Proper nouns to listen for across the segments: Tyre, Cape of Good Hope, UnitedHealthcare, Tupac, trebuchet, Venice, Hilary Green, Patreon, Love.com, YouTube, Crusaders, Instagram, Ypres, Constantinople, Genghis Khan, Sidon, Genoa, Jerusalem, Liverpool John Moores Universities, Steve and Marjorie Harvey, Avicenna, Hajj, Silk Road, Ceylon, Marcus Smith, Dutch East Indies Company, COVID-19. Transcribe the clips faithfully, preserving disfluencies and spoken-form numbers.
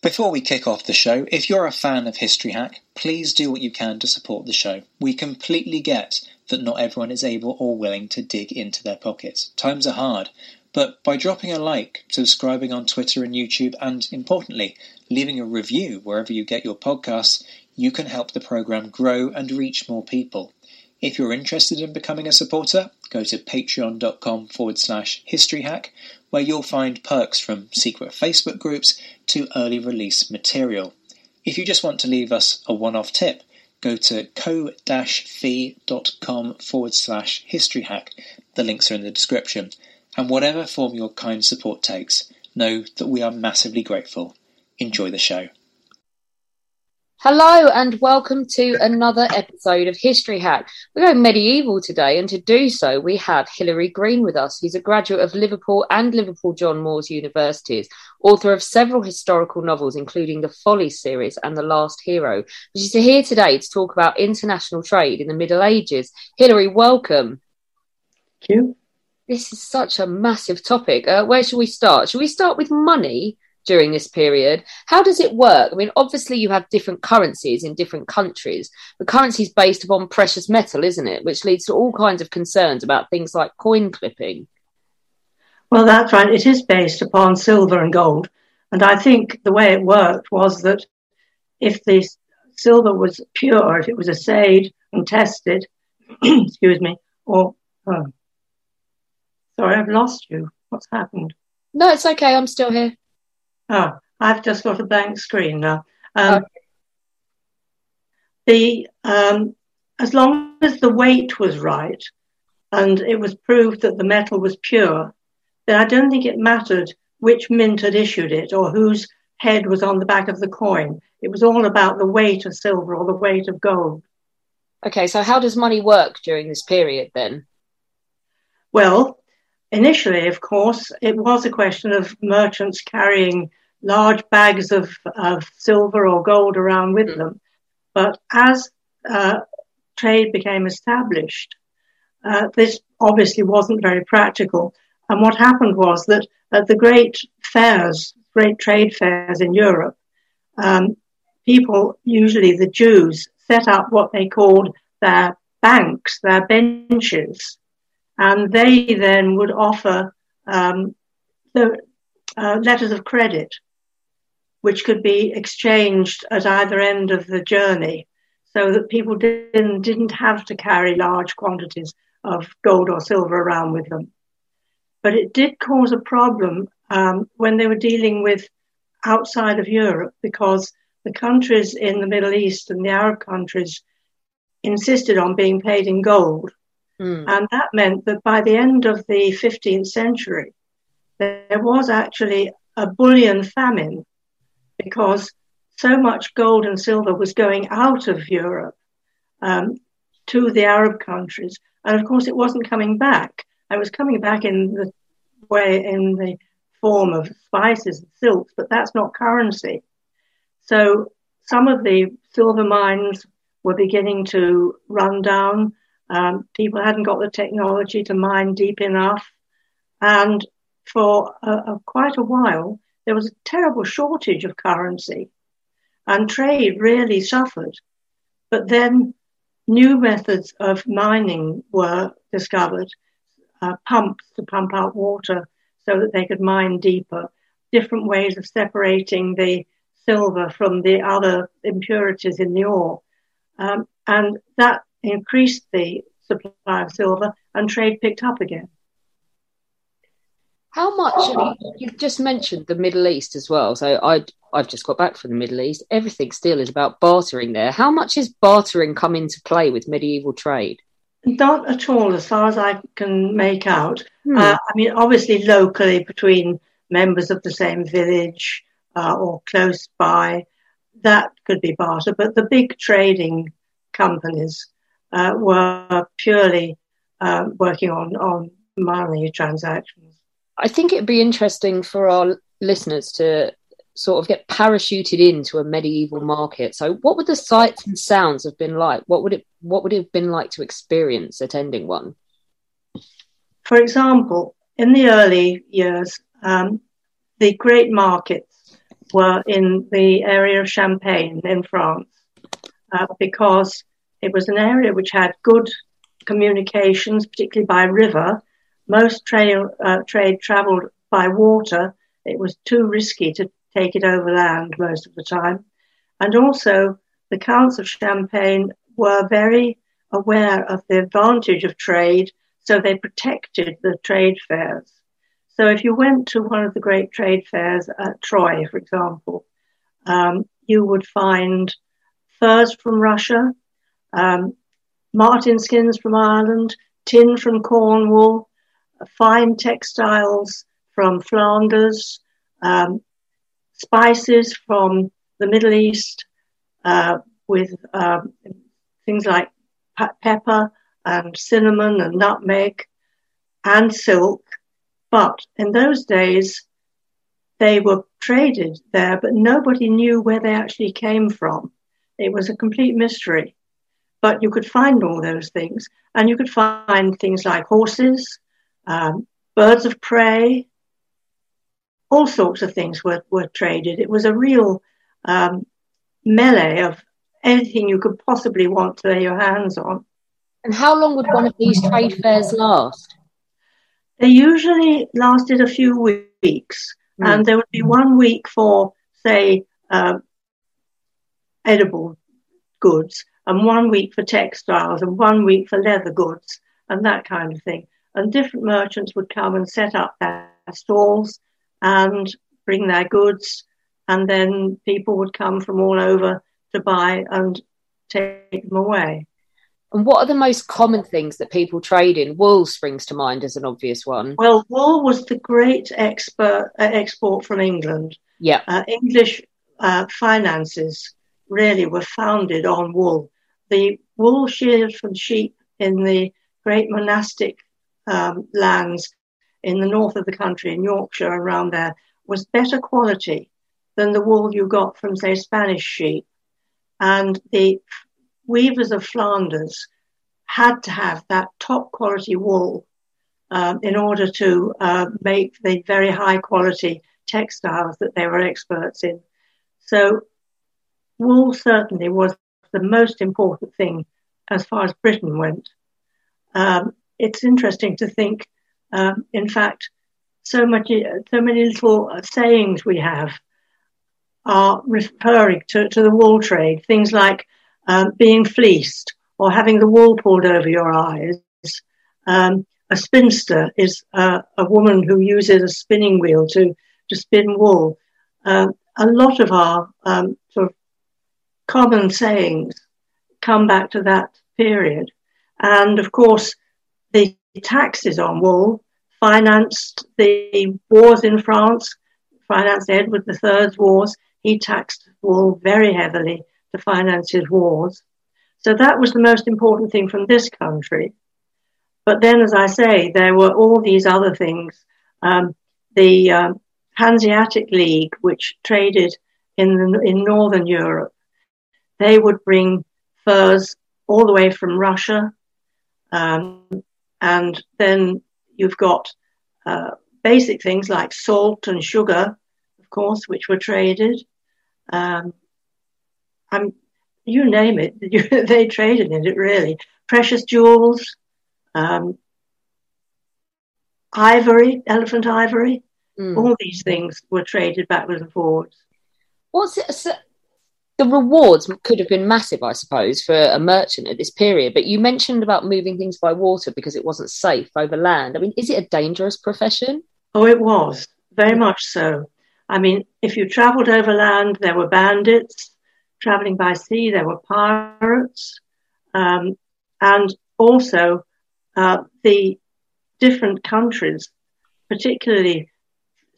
Before we kick off the show, if you're a fan of History Hack, please do what you can to support the show. We completely get that not everyone is able or willing to dig into their pockets. Times are hard, but by dropping a like, subscribing on Twitter and YouTube, and importantly, leaving a review wherever you get your podcasts, you can help the programme grow and reach more people. If you're interested in becoming a supporter, go to patreon dot com forward slash history hack, where you'll find perks from secret Facebook groups to early release material. If you just want to leave us a one-off tip, go to ko dash fee dot com forward slash history hack. The links are in the description. And whatever form your kind support takes, know that we are massively grateful. Enjoy the show. Hello and welcome to another episode of History Hack. We're going medieval today, and to do so we have Hilary Green with us, who's a graduate of Liverpool and Liverpool John Moores Universities, author of several historical novels, including the Folly series and The Last Hero. But she's here today to talk about international trade in the Middle Ages. Hilary, welcome. Thank you. This is such a massive topic. Uh, where should we start? Should we start with money during this period? How does it work? I mean, obviously you have different currencies in different countries. The currency is based upon precious metal, isn't it? Which leads to all kinds of concerns about things like coin clipping. Well, that's right. It is based upon silver and gold. And I think the way it worked was that if the silver was pure, if it was assayed and tested, excuse me, or... Uh, sorry, I've lost you. What's happened? No, it's okay. I'm still here. Oh, I've just got a blank screen now. Um, oh. The um, as long as the weight was right and it was proved that the metal was pure, then I don't think it mattered which mint had issued it or whose head was on the back of the coin. It was all about the weight of silver or the weight of gold. Okay, so how does money work during this period then? Well, initially, of course, it was a question of merchants carrying large bags of, of silver or gold around with them. But as uh, trade became established, uh, this obviously wasn't very practical. And what happened was that at the great fairs, great trade fairs in Europe, um, people, usually the Jews, set up what they called their banks, their benches. And they then would offer um, the uh, letters of credit, which could be exchanged at either end of the journey, so that people didn't, didn't have to carry large quantities of gold or silver around with them. But it did cause a problem um, when they were dealing with outside of Europe, because the countries in the Middle East and the Arab countries insisted on being paid in gold. Mm. And that meant that by the end of the fifteenth century, there was actually a bullion famine, because so much gold and silver was going out of Europe um, to the Arab countries. And of course, it wasn't coming back. It was coming back in the way, in the form of spices and silks, but that's not currency. So some of the silver mines were beginning to run down. Um, people hadn't got the technology to mine deep enough. And for a, a, quite a while, there was a terrible shortage of currency. And trade really suffered. But then new methods of mining were discovered, uh, pumps to pump out water. so that they could mine deeper, different ways of separating the silver from the other impurities in the ore. Um, and that increased the supply of silver, and trade picked up again. How much, oh. you've just mentioned the Middle East as well, so I, I've just got back from the Middle East. Everything still is about bartering there. How much is bartering come into play with medieval trade? Not at all, as far as I can make out. Hmm. Uh, I mean, obviously locally between members of the same village uh, or close by, that could be barter, but the big trading companies uh, were purely uh, working on, on money transactions. I think it'd be interesting for our listeners to sort of get parachuted into a medieval market. So what would the sights and sounds have been like? What would it what would it have been like to experience attending one? For example, in the early years, um, the great markets were in the area of Champagne in France, uh, because it was an area which had good communications, particularly by river. Most trade, uh, trade travelled by water. It was too risky to take it over land most of the time. And also, the counts of Champagne were very aware of the advantage of trade, so they protected the trade fairs. So if you went to one of the great trade fairs at Troy, for example, um, you would find furs from Russia, um, marten skins from Ireland, tin from Cornwall, fine textiles from Flanders, um, spices from the Middle East, uh, with um, things like pe- pepper and cinnamon and nutmeg and silk. But in those days, they were traded there, but nobody knew where they actually came from. It was a complete mystery. But you could find all those things, and you could find things like horses, Um, birds of prey, all sorts of things were, were traded. It was a real um, melee of anything you could possibly want to lay your hands on. And how long would one of these trade fairs last? They usually lasted a few weeks, mm. and there would be one week for, say, uh, edible goods, and one week for textiles, and one week for leather goods, and that kind of thing. And different merchants would come and set up their stalls and bring their goods, and then people would come from all over to buy and take them away. And what are the most common things that people trade in? Wool springs to mind as an obvious one. Well, wool was the great expert, uh, export from England. Yeah, uh, English uh, finances really were founded on wool. The wool sheared from sheep in the great monastic Um, lands in the north of the country, in Yorkshire and around there, was better quality than the wool you got from, say, Spanish sheep. And the weavers of Flanders had to have that top quality wool um, in order to uh, make the very high quality textiles that they were experts in. So wool certainly was the most important thing as far as Britain went. Um, It's interesting to think, um, in fact, so much, so many little sayings we have are referring to, to the wool trade. Things like um, being fleeced or having the wool pulled over your eyes. Um, a spinster is uh, a woman who uses a spinning wheel to, to spin wool. Uh, a lot of our um, sort of common sayings come back to that period. And, of course, the taxes on wool financed the wars in France, financed Edward the third's wars. He taxed wool very heavily to finance his wars. So that was the most important thing from this country. But then, as I say, there were all these other things. Um, the um, Hanseatic League, which traded in, the, in northern Europe, they would bring furs all the way from Russia. Um, And then you've got uh, basic things like salt and sugar, of course, which were traded. Um, I'm, you name it, you, they traded in it, really. Precious jewels, um, ivory, elephant ivory. Mm. All these things were traded backwards and forwards. What's it, so the rewards could have been massive, I suppose, for a merchant at this period. But you mentioned about moving things by water because it wasn't safe over land. I mean, is it a dangerous profession? Oh, it was, very much so. I mean, if you travelled over land, there were bandits. Travelling by sea, there were pirates. Um, and also uh, the different countries, particularly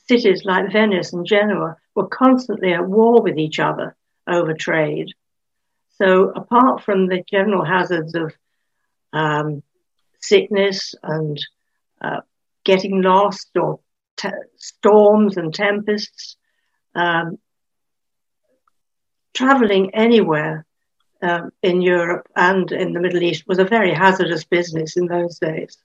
cities like Venice and Genoa, were constantly at war with each other over trade. So apart from the general hazards of um, sickness and uh, getting lost or te- storms and tempests, um, traveling anywhere um, in Europe and in the Middle East was a very hazardous business in those days.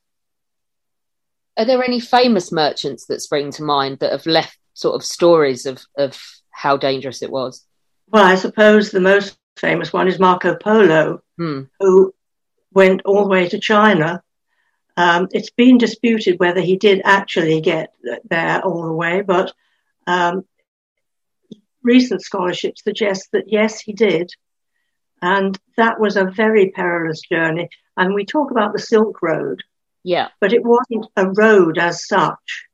Are there any famous merchants that spring to mind that have left sort of stories of, of how dangerous it was? Well, I suppose the most famous one is Marco Polo, hmm. who went all the way to China. Um, it's been disputed whether he did actually get there all the way, but um, recent scholarship suggests that, yes, he did. And that was a very perilous journey. And we talk about the Silk Road. Yeah. But it wasn't a road as such.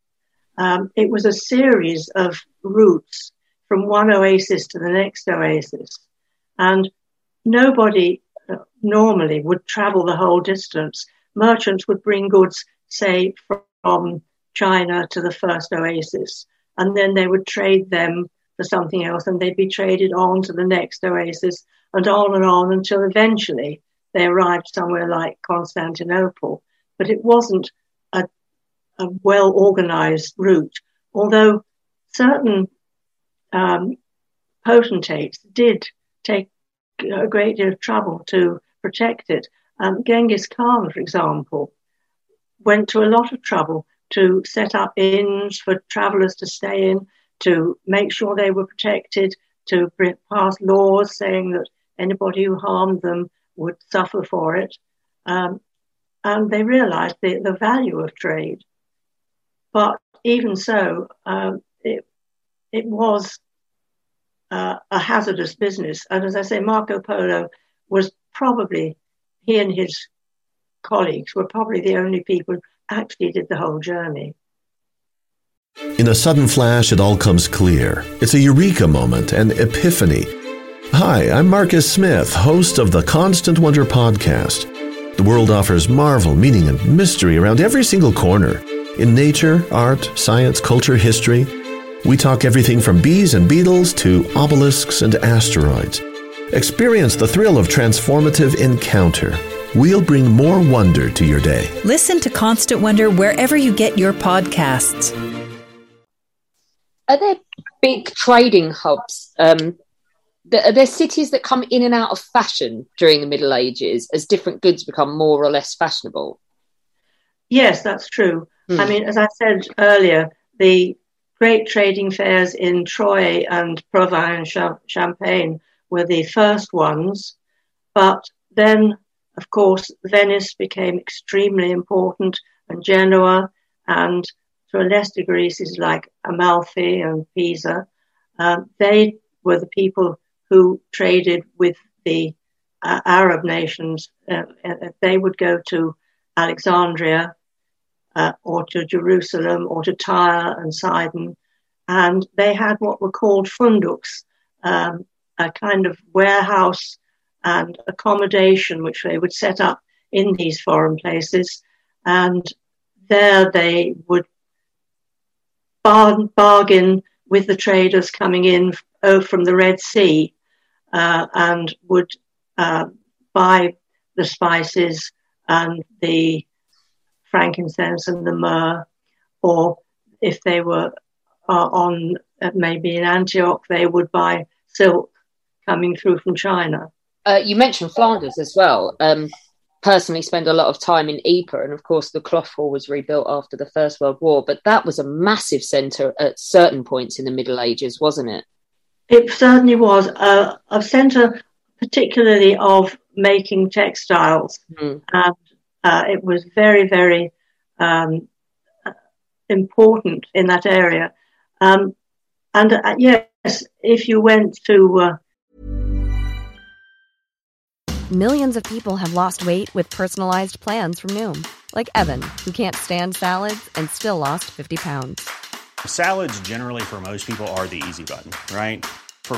Um, it was a series of routes from one oasis to the next oasis. And nobody normally would travel the whole distance. Merchants would bring goods, say, from China to the first oasis, and then they would trade them for something else, and they'd be traded on to the next oasis, and on and on until eventually they arrived somewhere like Constantinople. But it wasn't a, a well-organized route, although certain um, potentates did take a great deal of trouble to protect it. Um, Genghis Khan, for example, went to a lot of trouble to set up inns for travellers to stay in, to make sure they were protected, to pass laws saying that anybody who harmed them would suffer for it. Um, and they realised the, the value of trade. But even so, um, it, it was uh, a hazardous business. And as I say, Marco Polo was probably... he and his colleagues were probably the only people who actually did the whole journey. In a sudden flash, it all comes clear. It's a eureka moment, an epiphany. Hi, I'm Marcus Smith, host of the Constant Wonder podcast. The world offers marvel, meaning, and mystery around every single corner. In nature, art, science, culture, history, we talk everything from bees and beetles to obelisks and asteroids. Experience the thrill of transformative encounter. We'll bring more wonder to your day. Listen to Constant Wonder wherever you get your podcasts. Are there big trading hubs? Um, are there cities that come in and out of fashion during the Middle Ages as different goods become more or less fashionable? Yes, that's true. Hmm. I mean, as I said earlier, the great trading fairs in Troy and Provence and Champagne were the first ones, but then, of course, Venice became extremely important, and Genoa, and to a lesser degree, cities like Amalfi and Pisa. Uh, they were the people who traded with the uh, Arab nations. Uh, they would go to Alexandria, uh, or to Jerusalem, or to Tyre and Sidon, and they had what were called funduks, um, a kind of warehouse and accommodation which they would set up in these foreign places, and there they would bar- bargain with the traders coming in f- from the Red Sea uh, and would uh, buy the spices and the frankincense and the myrrh, or if they were uh, on uh, maybe in Antioch, they would buy silk coming through from China. Uh, you mentioned Flanders as well. Um, personally spend a lot of time in Ypres, and of course the cloth hall was rebuilt after the First World War, but that was a massive centre at certain points in the Middle Ages, wasn't it? It certainly was. Uh, a centre particularly of making textiles. Mm. And uh, it was very, very um, important in that area. Um, and uh, yes, if you went to... Uh... Millions of people have lost weight with personalized plans from Noom, like Evan, who can't stand salads and still lost fifty pounds. Salads generally for most people are the easy button, right? For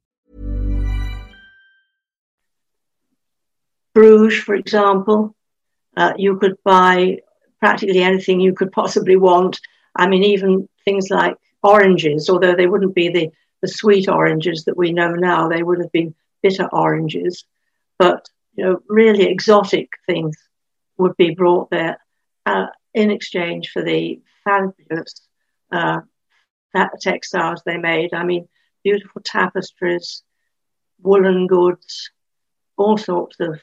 Bruges, for example, uh, you could buy practically anything you could possibly want. I mean, even things like oranges, although they wouldn't be the, the sweet oranges that we know now. They would have been bitter oranges. But, you know, really exotic things would be brought there uh, in exchange for the fabulous uh, textiles they made. I mean, beautiful tapestries, woolen goods, all sorts of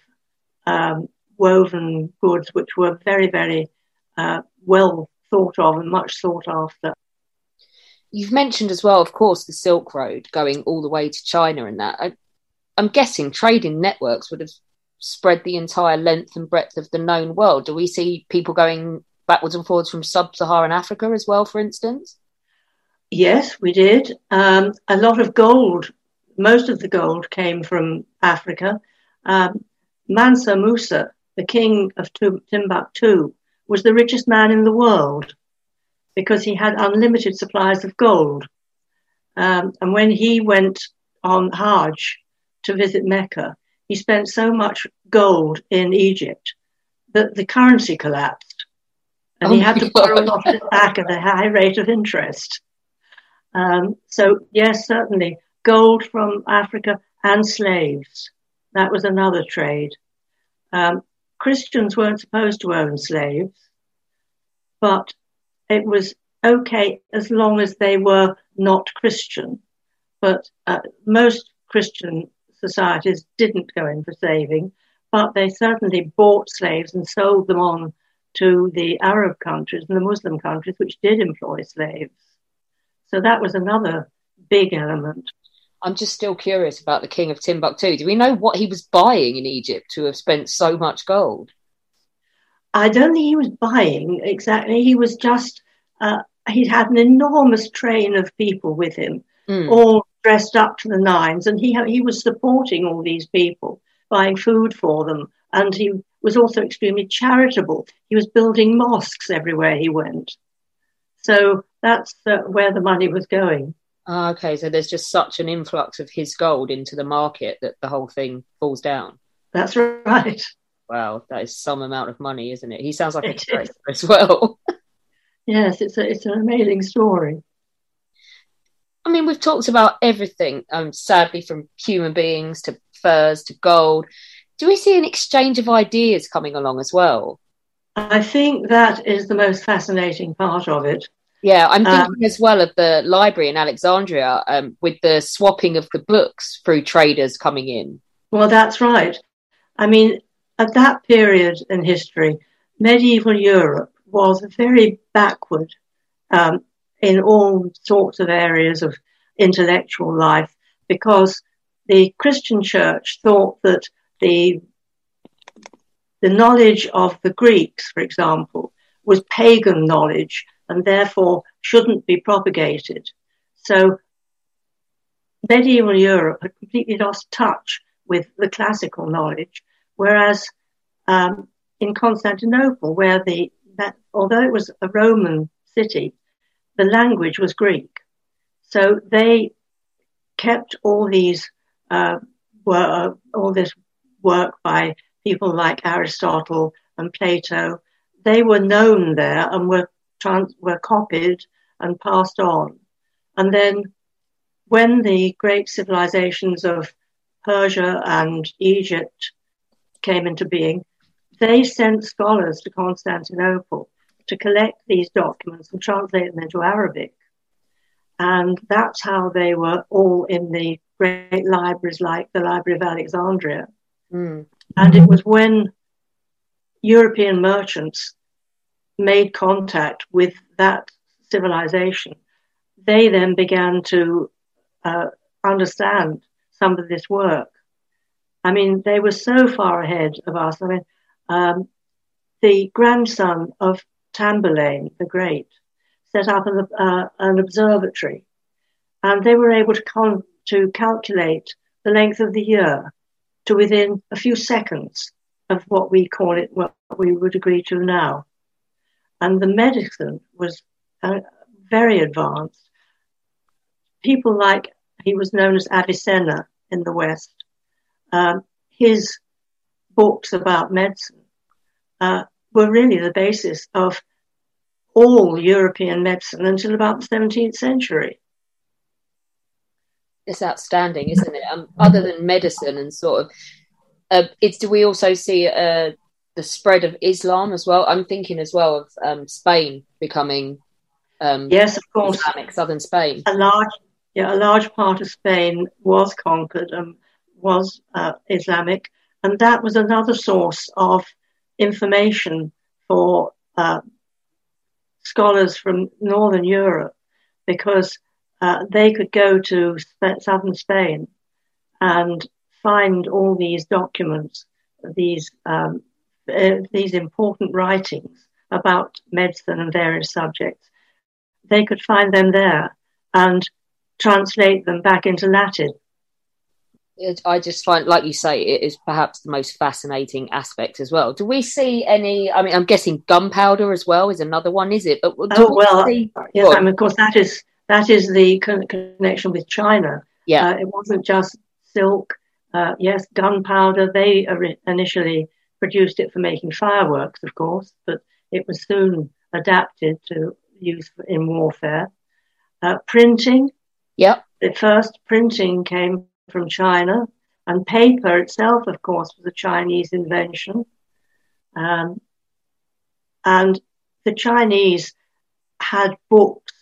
Um, woven goods, which were very, very uh, well thought of and much sought after. You've mentioned as well, of course, the Silk Road going all the way to China and that. I, I'm guessing trading networks would have spread the entire length and breadth of the known world. Do we see people going backwards and forwards from sub-Saharan Africa as well, for instance? Yes, we did. Um, a lot of gold, most of the gold came from Africa. Um, Mansa Musa, the king of Timbuktu, was the richest man in the world because he had unlimited supplies of gold. Um, and when he went on Hajj to visit Mecca, he spent so much gold in Egypt that the currency collapsed. And oh he had to borrow a lot of it back at a high rate of interest. Um, so, yes, certainly, gold from Africa and slaves. That was another trade. Um, Christians weren't supposed to own slaves, but it was okay as long as they were not Christian. But uh, most Christian societies didn't go in for saving, but they certainly bought slaves and sold them on to the Arab countries and the Muslim countries, which did employ slaves. So that was another big element. I'm just still curious about the king of Timbuktu. Do we know what he was buying in Egypt to have spent so much gold? I don't think he was buying exactly. He was just, uh, he had an enormous train of people with him, mm. all dressed up to the nines. And he he was supporting all these people, buying food for them. And he was also extremely charitable. He was building mosques everywhere he went. So that's uh, where the money was going. Oh, okay, so there's just such an influx of his gold into the market that the whole thing falls down. That's right. Wow, that is some amount of money, isn't it? He sounds like a character as well. Yes, it's a, it's an amazing story. I mean, we've talked about everything, um, sadly, from human beings to furs to gold. Do we see an exchange of ideas coming along as well? I think that is the most fascinating part of it. Yeah, I'm thinking um, as well of the library in Alexandria um, with the swapping of the books through traders coming in. Well, that's right. I mean, at that period in history, medieval Europe was very backward um, in all sorts of areas of intellectual life because the Christian church thought that the the knowledge of the Greeks, for example, was pagan knowledge, and therefore shouldn't be propagated. So medieval Europe had completely lost touch with the classical knowledge, whereas um, in Constantinople, where the that, although it was a Roman city, the language was Greek. So they kept all these uh, were, all this work by people like Aristotle and Plato. They were known there and were trans- were copied and passed on. And then when the great civilizations of Persia and Egypt came into being, they sent scholars to Constantinople to collect these documents and translate them into Arabic. And that's how they were all in the great libraries like the Library of Alexandria. Mm. And it was when European merchants made contact with that civilization, they then began to uh, understand some of this work. I mean, they were so far ahead of us. I mean, um, the grandson of Tamburlaine the Great set up an, uh, an observatory, and they were able to, con- to calculate the length of the year to within a few seconds of what we call it, what we would agree to now. And the medicine was uh, very advanced. People like, he was known as Avicenna in the West. Um, his books about medicine uh, were really the basis of all European medicine until about the seventeenth century. It's outstanding, isn't it? Um, other than medicine and sort of, uh, it's, do we also see uh, the spread of Islam as well? I'm thinking as well of um, Spain becoming um, yes, of course, Islamic southern Spain. A large, yeah, a large part of Spain was conquered and was uh, Islamic, and that was another source of information for uh, scholars from Northern Europe, because uh, they could go to southern Spain and find all these documents, these um, uh, these important writings about medicine and various subjects. They could find them there and translate them back into Latin. I just find, like you say, it is perhaps the most fascinating aspect as well. Do we see any, I mean, I'm guessing gunpowder as well is another one, is it? But do oh, we well, see, yes, I mean, of course, that is that is the con- connection with China. Yeah. Uh, it wasn't just silk. Uh, yes, gunpowder. They initially produced it for making fireworks, of course, but it was soon adapted to use in warfare. Uh, printing. Yep. The first printing came from China, and paper itself, of course, was a Chinese invention. Um, and the Chinese had books.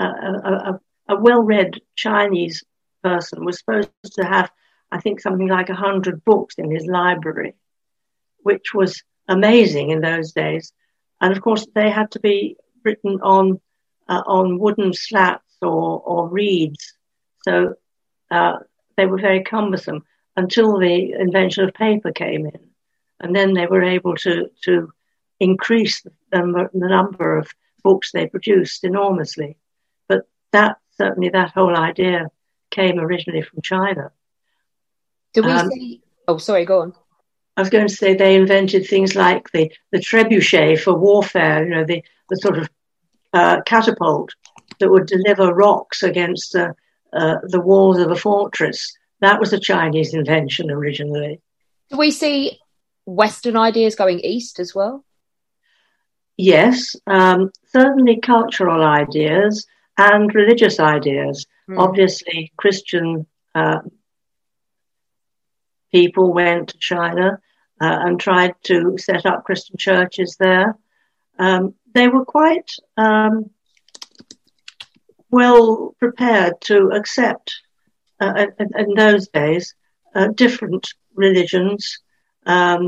Uh, a, a, a well-read Chinese person was supposed to have, I think, something like a hundred books in his library, which was amazing in those days. And of course, they had to be written on uh, on wooden slats or or reeds. So uh, They were very cumbersome until the invention of paper came in, and then they were able to to increase the, the number of books they produced enormously. But that certainly, that whole idea came originally from China. Do we um, see? Oh, sorry, go on. I was going to say they invented things like the the trebuchet for warfare. You know, the the sort of uh, catapult that would deliver rocks against Uh, Uh, the walls of a fortress. That was a Chinese invention originally. Do we see Western ideas going east as well? Yes, um, certainly cultural ideas and religious ideas. Mm. Obviously, Christian uh, people went to China uh, and tried to set up Christian churches there. Um, they were quite Um, well prepared to accept, uh, in, in those days, uh, different religions, um,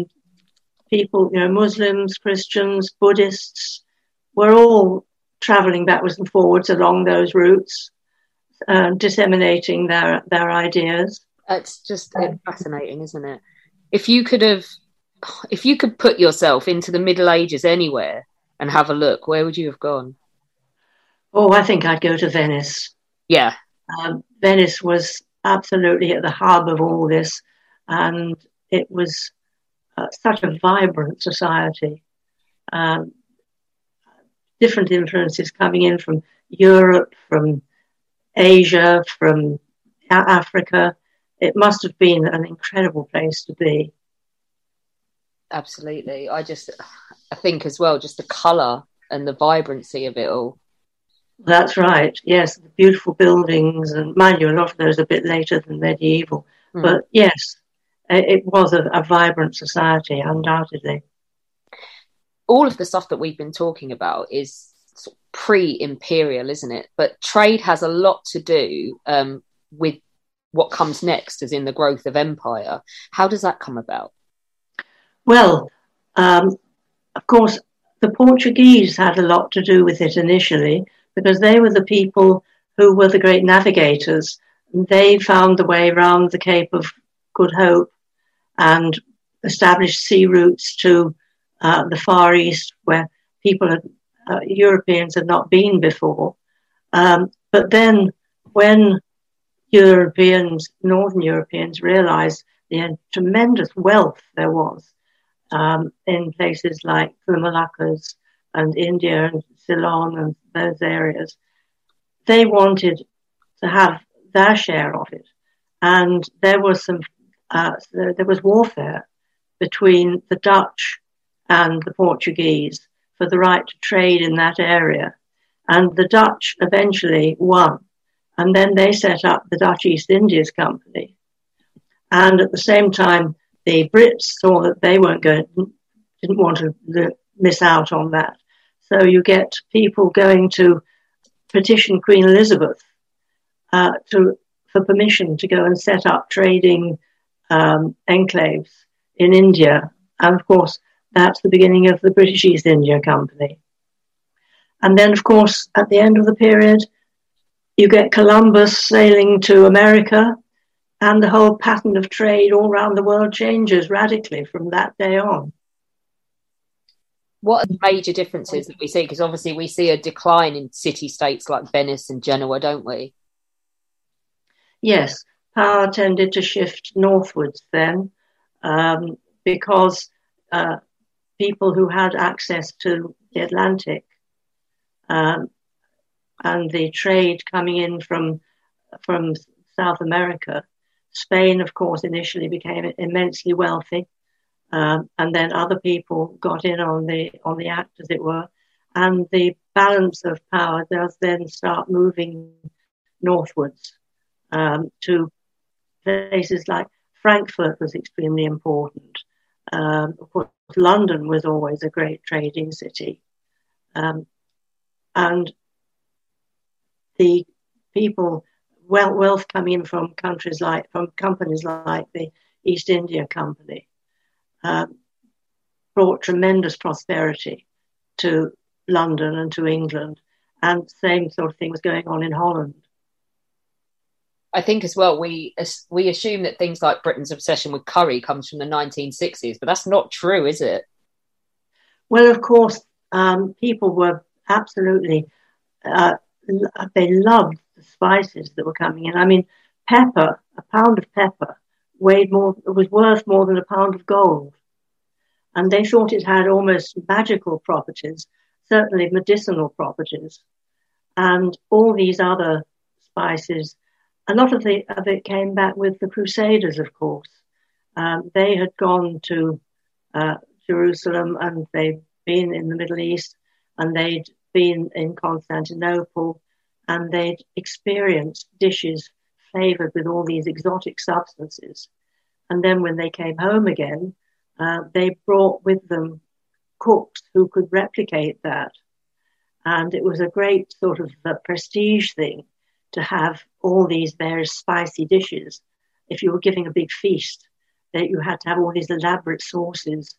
people, you know, Muslims, Christians, Buddhists, were all travelling backwards and forwards along those routes, uh, disseminating their, their ideas. It's just um, fascinating, isn't it? If you could have, if you could put yourself into the Middle Ages anywhere and have a look, where would you have gone? Oh, I think I'd go to Venice. Yeah. Um, Venice was absolutely at the hub of all this, and it was uh, such a vibrant society. Um, different influences coming in from Europe, from Asia, from Africa. It must have been an incredible place to be. Absolutely. I just, I think as well, just the colour and the vibrancy of it all. That's right. Yes, the beautiful buildings, and mind you, a lot of those are a bit later than medieval. Mm. But yes, it was a, a vibrant society, undoubtedly. All of the stuff that we've been talking about is sort of pre-imperial, isn't it? But trade has a lot to do um, with what comes next, as in the growth of empire. How does that come about? Well, um, of course, the Portuguese had a lot to do with it initially, because they were the people who were the great navigators. They found the way around the Cape of Good Hope and established sea routes to uh, the Far East, where people had, uh, Europeans had not been before. Um, but then when Europeans, Northern Europeans, realised the tremendous wealth there was um, in places like the Moluccas and India and Ceylon and those areas, they wanted to have their share of it. And there was some, uh, there was warfare between the Dutch and the Portuguese for the right to trade in that area. And the Dutch eventually won. And then they set up the Dutch East Indies Company. And at the same time, the Brits saw that they weren't going, didn't want to miss out on that. So you get people going to petition Queen Elizabeth uh, to for permission to go and set up trading um, enclaves in India. And of course, that's the beginning of the British East India Company. And then, of course, at the end of the period, you get Columbus sailing to America, and the whole pattern of trade all around the world changes radically from that day on. What are the major differences that we see? Because obviously we see a decline in city-states like Venice and Genoa, don't we? Yes, power tended to shift northwards then um, because uh, people who had access to the Atlantic um, and the trade coming in from from South America. Spain, of course, initially became immensely wealthy, um, and then other people got in on the on the act, as it were, and the balance of power does then start moving northwards um, to places like Frankfurt was extremely important. Um, of course, London was always a great trading city, um, and the people, well, wealth coming in from countries like, from companies like the East India Company, uh, brought tremendous prosperity to London and to England. And the same sort of thing was going on in Holland. I think as well, we we assume that things like Britain's obsession with curry comes from the nineteen sixties, but that's not true, is it? Well, of course, um, people were absolutely... Uh, they loved the spices that were coming in. I mean, pepper, a pound of pepper, weighed more, was worth more than a pound of gold. And they thought it had almost magical properties, certainly medicinal properties. And all these other spices, a lot of, the, of it came back with the Crusaders, of course. Um, they had gone to uh, Jerusalem, and they'd been in the Middle East, and they'd been in Constantinople, and they'd experienced dishes flavoured with all these exotic substances. And then when they came home again, uh, they brought with them cooks who could replicate that. And it was a great sort of a prestige thing to have all these various spicy dishes. If you were giving a big feast, that you had to have all these elaborate sauces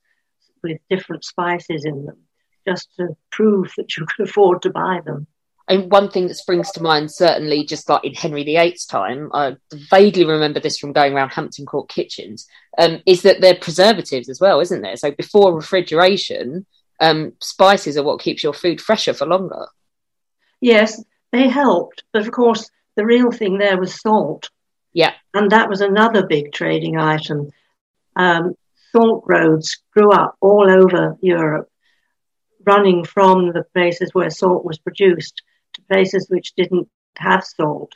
with different spices in them, just to prove that you could afford to buy them. And one thing that springs to mind, certainly just like in Henry the eighth's time, I vaguely remember this from going around Hampton Court kitchens, um, is that they're preservatives as well, isn't there? So before refrigeration, um, spices are what keeps your food fresher for longer. Yes, they helped. But of course, the real thing there was salt. Yeah. And that was another big trading item. Um, salt roads grew up all over Europe, running from the places where salt was produced to places which didn't have salt,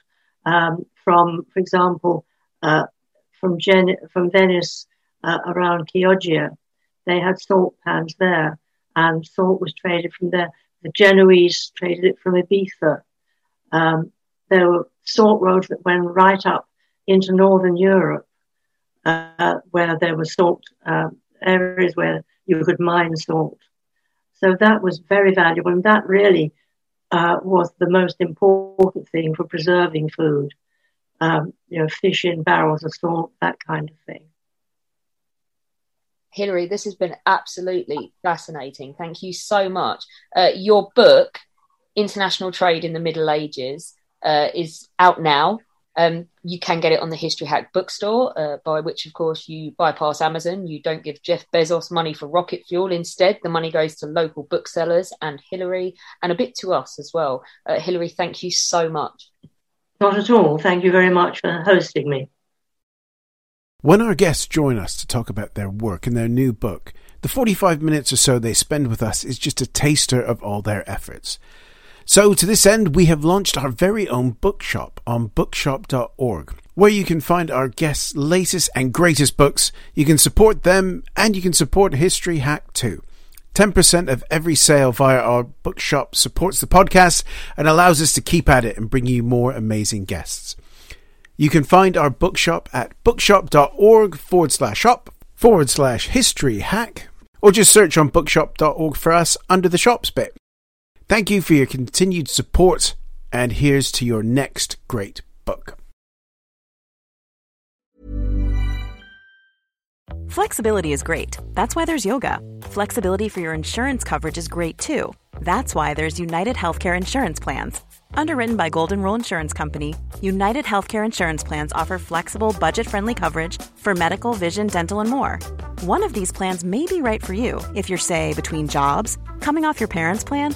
um, from, for example, uh, from, Gen from Venice uh, around Chioggia. They had salt pans there, and salt was traded from there. The Genoese traded it from Ibiza. Um, there were salt roads that went right up into northern Europe, uh, where there were salt uh, areas where you could mine salt. So that was very valuable, and that really uh, was the most important thing for preserving food. Um, you know, fish in barrels of salt, that kind of thing. Hilary, this has been absolutely fascinating. Thank you so much. Uh, your book, International Trade in the Middle Ages, uh, is out now. Um, you can get it on the History Hack bookstore, uh, by which, of course, you bypass Amazon. You don't give Jeff Bezos money for rocket fuel. Instead, the money goes to local booksellers and Hilary, and a bit to us as well. Uh, Hilary, thank you so much. Not at all. Thank you very much for hosting me. When our guests join us to talk about their work and their new book, the forty-five minutes or so they spend with us is just a taster of all their efforts. So to this end, we have launched our very own bookshop on bookshop dot org, where you can find our guests' latest and greatest books. You can support them, and you can support History Hack too. ten percent of every sale via our bookshop supports the podcast and allows us to keep at it and bring you more amazing guests. You can find our bookshop at bookshop.org forward slash shop forward slash history hack, or just search on bookshop dot org for us under the shops bit. Thank you for your continued support, and here's to your next great book. Flexibility is great. That's why there's yoga. Flexibility for your insurance coverage is great too. That's why there's United Healthcare Insurance Plans. Underwritten by Golden Rule Insurance Company, United Healthcare Insurance Plans offer flexible, budget-friendly coverage for medical, vision, dental, and more. One of these plans may be right for you if you're, say, between jobs, coming off your parents' plan,